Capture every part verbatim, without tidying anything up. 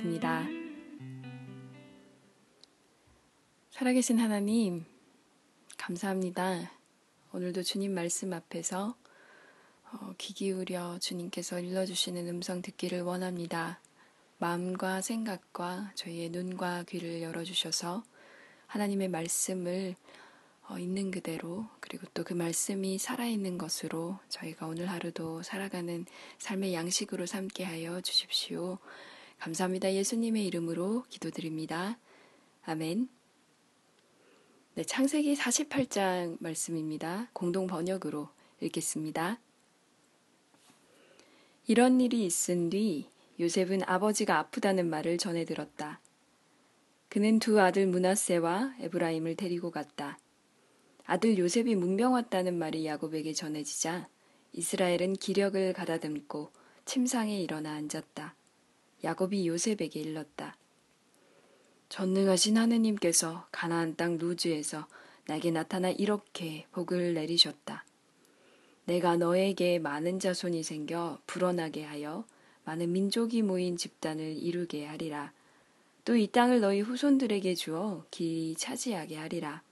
기도하겠습니다. 살아계신 하나님, 감사합니다. 오늘도 주님 말씀 앞에서 귀 기울여 주님께서 일러주시는 음성 듣기를 원합니다. 마음과 생각과 저희의 눈과 귀를 열어주셔서 하나님의 말씀을 있는 그대로, 그리고 또 그 말씀이 살아있는 것으로 저희가 오늘 하루도 살아가는 삶의 양식으로 삼게 하여 주십시오. 감사합니다. 예수님의 이름으로 기도드립니다. 아멘. 네, 창세기 사십팔 장 말씀입니다. 공동 번역으로 읽겠습니다. 이런 일이 있은 뒤 요셉은 아버지가 아프다는 말을 전해 들었다. 그는 두 아들 므낫세와 에브라임을 데리고 갔다. 아들 요셉이 문병 왔다는 말이 야곱에게 전해지자 이스라엘은 기력을 가다듬고 침상에 일어나 앉았다. 야곱이 요셉에게 일렀다. 전능하신 하느님께서 가나안 땅 루즈에서 내게 나타나 이렇게 복을 내리셨다. 내가 너에게 많은 자손이 생겨 불어나게 하여 많은 민족이 모인 집단을 이루게 하리라. 또 이 땅을 너희 후손들에게 주어 길이 차지하게 하리라.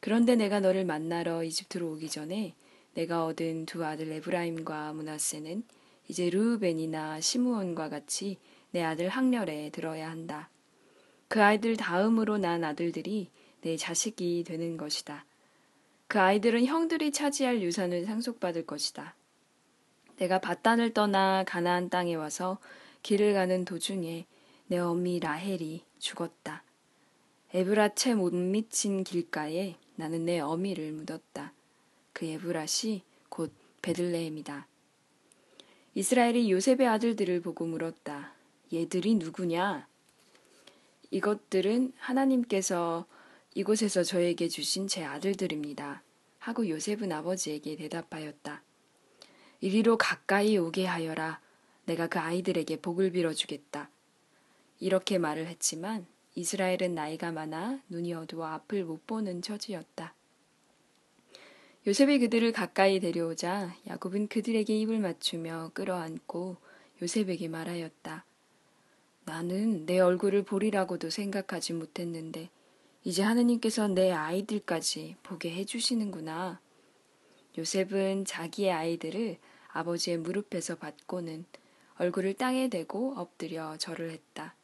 그런데 내가 너를 만나러 이집트로 오기 전에 내가 얻은 두 아들 에브라임과 므낫세는 이제 르우벤이나 시므온과 같이 내 아들 학렬에 들어야 한다. 그 아이들 다음으로 난 아들들이 내 자식이 되는 것이다. 그 아이들은 형들이 차지할 유산을 상속받을 것이다. 내가 바단을 떠나 가나안 땅에 와서 길을 가는 도중에 내 어미 라헬이 죽었다. 에브랏에 못 미친 길가에 나는 내 어미를 묻었다. 그 에브랏이 곧 베들레헴이다. 이스라엘이 요셉의 아들들을 보고 물었다. 얘들이 누구냐? 이것들은 하나님께서 이곳에서 저에게 주신 제 아들들입니다. 하고 요셉은 아버지에게 대답하였다. 이리로 가까이 오게 하여라. 내가 그 아이들에게 복을 빌어주겠다. 이렇게 말을 했지만 이스라엘은 나이가 많아 눈이 어두워 앞을 못 보는 처지였다. 요셉이 그들을 가까이 데려오자 야곱은 그들에게 입을 맞추며 끌어안고 요셉에게 말하였다. 나는 내 얼굴을 보리라고도 생각하지 못했는데 이제 하느님께서 내 아이들까지 보게 해주시는구나. 요셉은 자기의 아이들을 아버지의 무릎에서 받고는 얼굴을 땅에 대고 엎드려 절을 했다.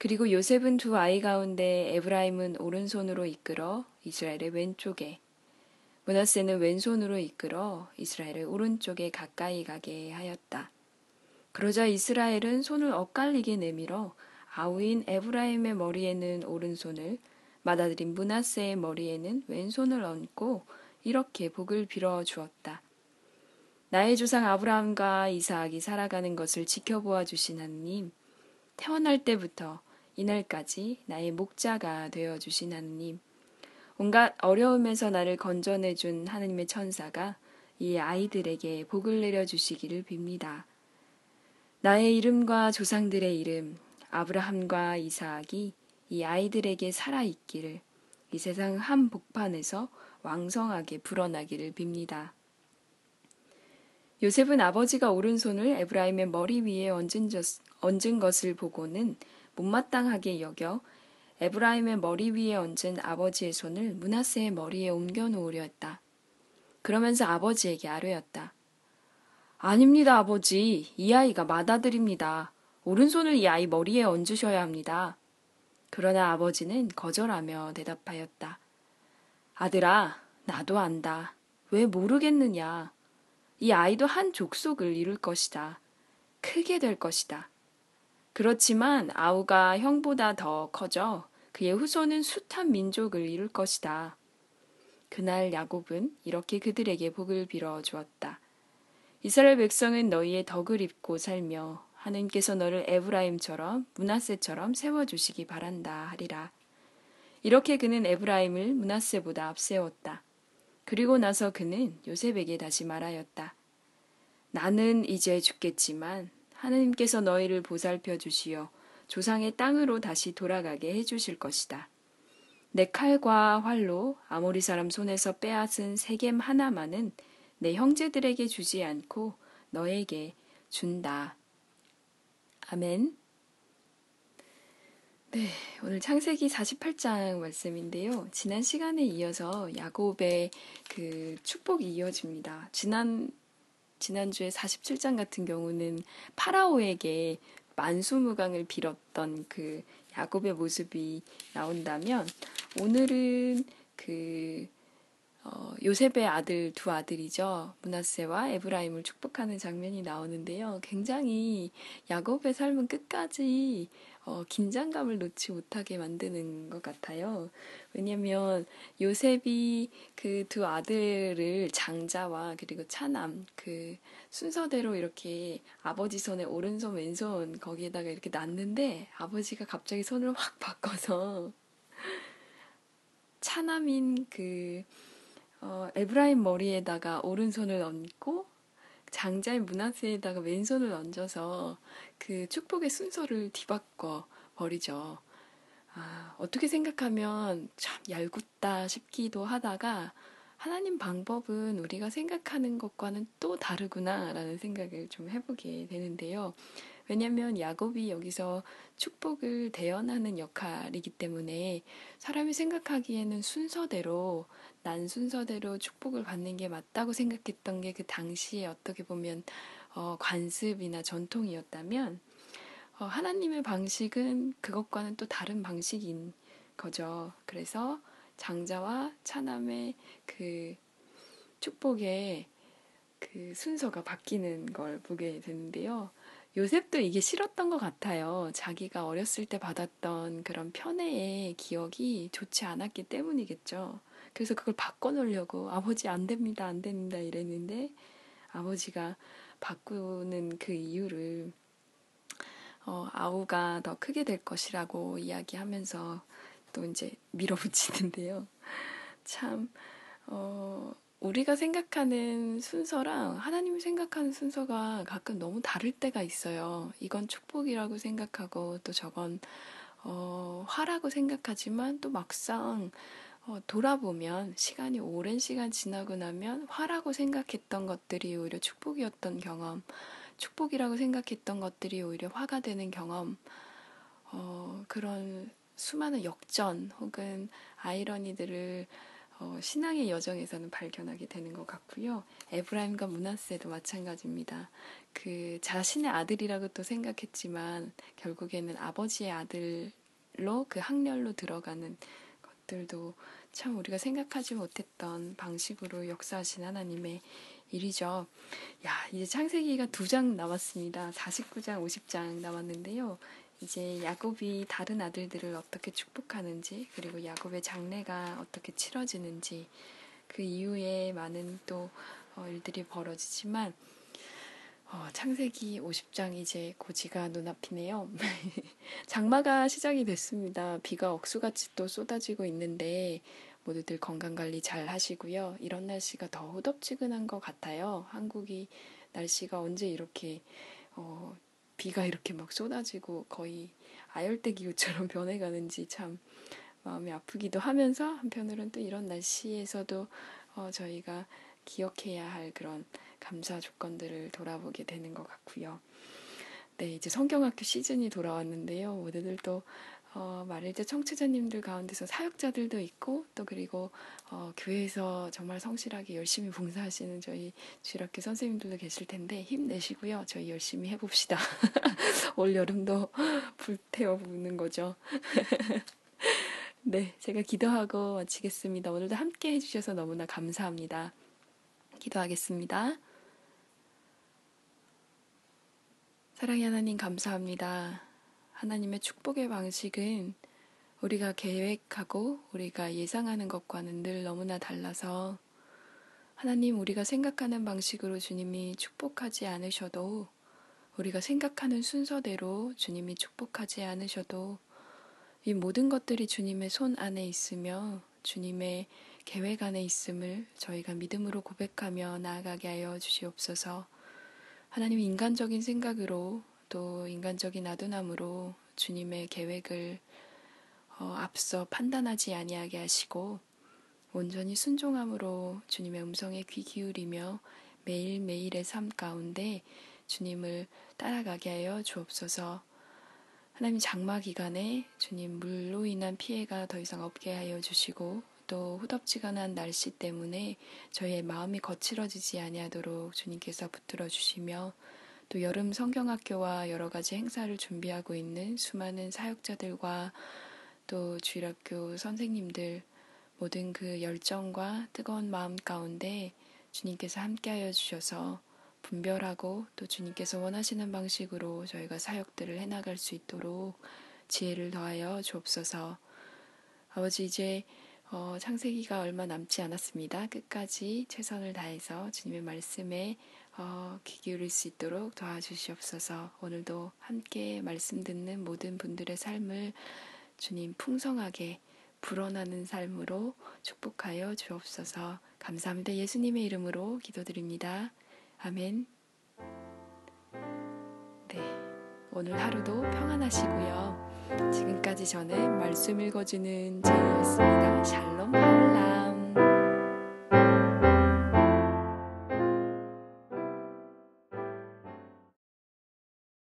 그리고 요셉은 두 아이 가운데 에브라임은 오른손으로 이끌어 이스라엘의 왼쪽에, 므낫세는 왼손으로 이끌어 이스라엘의 오른쪽에 가까이 가게 하였다. 그러자 이스라엘은 손을 엇갈리게 내밀어 아우인 에브라임의 머리에는 오른손을, 맏아들인 므낫세의 머리에는 왼손을 얹고 이렇게 복을 빌어 주었다. 나의 조상 아브라함과 이삭이 살아가는 것을 지켜보아 주신 하느님, 태어날 때부터 이날까지 나의 목자가 되어주신 하느님, 온갖 어려움에서 나를 건져내준 하느님의 천사가 이 아이들에게 복을 내려주시기를 빕니다. 나의 이름과 조상들의 이름, 아브라함과 이삭이 이 아이들에게 살아있기를, 이 세상 한 복판에서 왕성하게 불어나기를 빕니다. 요셉은 아버지가 오른손을 에브라임의 머리 위에 얹은, 저, 얹은 것을 보고는 못마땅하게 여겨 에브라임의 머리 위에 얹은 아버지의 손을 므낫세의 머리에 옮겨 놓으려 했다. 그러면서 아버지에게 아뢰었다. 아닙니다, 아버지. 이 아이가 맏아들입니다. 오른손을 이 아이 머리에 얹으셔야 합니다. 그러나 아버지는 거절하며 대답하였다. 아들아, 나도 안다. 왜 모르겠느냐. 이 아이도 한 족속을 이룰 것이다. 크게 될 것이다. 그렇지만 아우가 형보다 더 커져 그의 후손은 숱한 민족을 이룰 것이다. 그날 야곱은 이렇게 그들에게 복을 빌어 주었다. 이스라엘 백성은 너희의 덕을 입고 살며 하느님께서 너를 에브라임처럼 므낫세처럼 세워주시기 바란다 하리라. 이렇게 그는 에브라임을 므낫세보다 앞세웠다. 그리고 나서 그는 요셉에게 다시 말하였다. 나는 이제 죽겠지만 하느님께서 너희를 보살펴 주시어 조상의 땅으로 다시 돌아가게 해주실 것이다. 내 칼과 활로 아모리 사람 손에서 빼앗은 세겜 하나만은 내 형제들에게 주지 않고 너에게 준다. 아멘. 네, 오늘 창세기 사십팔 장 말씀인데요. 지난 시간에 이어서 야곱의 그 축복이 이어집니다. 지난, 지난주에 사십칠 장 같은 경우는 파라오에게 만수무강을 빌었던 그 야곱의 모습이 나온다면, 오늘은 그 어, 요셉의 아들 두 아들이죠. 므낫세와 에브라임을 축복하는 장면이 나오는데요. 굉장히 야곱의 삶은 끝까지 어, 긴장감을 놓지 못하게 만드는 것 같아요. 왜냐하면 요셉이 그 두 아들을 장자와 그리고 차남 그 순서대로 이렇게 아버지 손에 오른손 왼손 거기에다가 이렇게 놨는데, 아버지가 갑자기 손을 확 바꿔서 차남인 그 어, 에브라임 머리에다가 오른손을 얹고 장자인 므낫세에다가 왼손을 얹어서 그 축복의 순서를 뒤바꿔 버리죠. 아, 어떻게 생각하면 참 얄궂다 싶기도 하다가, 하나님 방법은 우리가 생각하는 것과는 또 다르구나라는 생각을 좀 해보게 되는데요. 왜냐하면 야곱이 여기서 축복을 대연하는 역할이기 때문에, 사람이 생각하기에는 순서대로 난 순서대로 축복을 받는 게 맞다고 생각했던 게 그 당시에 어떻게 보면 어, 관습이나 전통이었다면, 어, 하나님의 방식은 그것과는 또 다른 방식인 거죠. 그래서 장자와 차남의 그 축복의 그 순서가 바뀌는 걸 보게 되는데요. 요셉도 이게 싫었던 것 같아요. 자기가 어렸을 때 받았던 그런 편애의 기억이 좋지 않았기 때문이겠죠. 그래서 그걸 바꿔놓으려고 아버지 안 됩니다, 안 됩니다 이랬는데, 아버지가 바꾸는 그 이유를 어, 아우가 더 크게 될 것이라고 이야기하면서 또 이제 밀어붙이는데요. 참 어, 우리가 생각하는 순서랑 하나님이 생각하는 순서가 가끔 너무 다를 때가 있어요. 이건 축복이라고 생각하고 또 저건 어, 화라고 생각하지만, 또 막상 어, 돌아보면 시간이 오랜 시간 지나고 나면 화라고 생각했던 것들이 오히려 축복이었던 경험, 축복이라고 생각했던 것들이 오히려 화가 되는 경험, 어, 그런 수많은 역전 혹은 아이러니들을 어, 신앙의 여정에서는 발견하게 되는 것 같고요. 에브라임과 므낫세도 마찬가지입니다. 그 자신의 아들이라고 또 생각했지만 결국에는 아버지의 아들로 그 학렬로 들어가는 것들도 참 우리가 생각하지 못했던 방식으로 역사하신 하나님의 일이죠. 야, 이제 창세기가 두 장 남았습니다. 사십구 장, 오십 장 남았는데요. 이제 야곱이 다른 아들들을 어떻게 축복하는지, 그리고 야곱의 장래가 어떻게 치러지는지, 그 이후에 많은 또 일들이 벌어지지만 어, 창세기 오십 장 이제 고지가 눈앞이네요. 장마가 시작이 됐습니다. 비가 억수같이 또 쏟아지고 있는데 모두들 건강관리 잘 하시고요. 이런 날씨가 더 후덥지근한 것 같아요. 한국이 날씨가 언제 이렇게 어, 비가 이렇게 막 쏟아지고 거의 아열대 기후처럼 변해가는지 참 마음이 아프기도 하면서, 한편으로는 또 이런 날씨에서도 어, 저희가 기억해야 할 그런 감사 조건들을 돌아보게 되는 것 같고요. 네, 이제 성경학교 시즌이 돌아왔는데요. 모두들 또 어, 말일제 청취자님들 가운데서 사역자들도 있고, 또 그리고 어, 교회에서 정말 성실하게 열심히 봉사하시는 저희 주일학교 선생님들도 계실 텐데, 힘내시고요. 저희 열심히 해봅시다. 올 여름도 불태워보는 거죠. 네, 제가 기도하고 마치겠습니다. 오늘도 함께 해주셔서 너무나 감사합니다. 기도하겠습니다. 사랑의 하나님, 감사합니다. 하나님의 축복의 방식은 우리가 계획하고 우리가 예상하는 것과는 늘 너무나 달라서, 하나님, 우리가 생각하는 방식으로 주님이 축복하지 않으셔도, 우리가 생각하는 순서대로 주님이 축복하지 않으셔도, 이 모든 것들이 주님의 손 안에 있으며 주님의 계획 안에 있음을 저희가 믿음으로 고백하며 나아가게 하여 주시옵소서. 하나님, 인간적인 생각으로 또 인간적인 아둔함으로 주님의 계획을 어, 앞서 판단하지 아니하게 하시고, 온전히 순종함으로 주님의 음성에 귀 기울이며 매일매일의 삶 가운데 주님을 따라가게 하여 주옵소서. 하나님 장마 기간에 주님 물로 인한 피해가 더 이상 없게 하여 주시고 또 후덥지근한 날씨 때문에 저희의 마음이 거칠어지지 아니하도록 주님께서 붙들어 주시며 또 여름 성경학교와 여러 가지 행사를 준비하고 있는 수많은 사역자들과 또 주일학교 선생님들 모든 그 열정과 뜨거운 마음 가운데 주님께서 함께하여 주셔서 분별하고 또 주님께서 원하시는 방식으로 저희가 사역들을 해나갈 수 있도록 지혜를 더하여 주옵소서. 아버지 이제 어, 창세기가 얼마 남지 않았습니다. 끝까지 최선을 다해서 주님의 말씀에 어, 귀 기울일 수 있도록 도와주시옵소서. 오늘도 함께 말씀 듣는 모든 분들의 삶을 주님 풍성하게 불어나는 삶으로 축복하여 주옵소서. 감사합니다. 예수님의 이름으로 기도드립니다. 아멘. 네, 오늘 하루도 평안하시고요. 지금까지 저는 말씀 읽어주는 제이였습니다. 샬롬 하울라.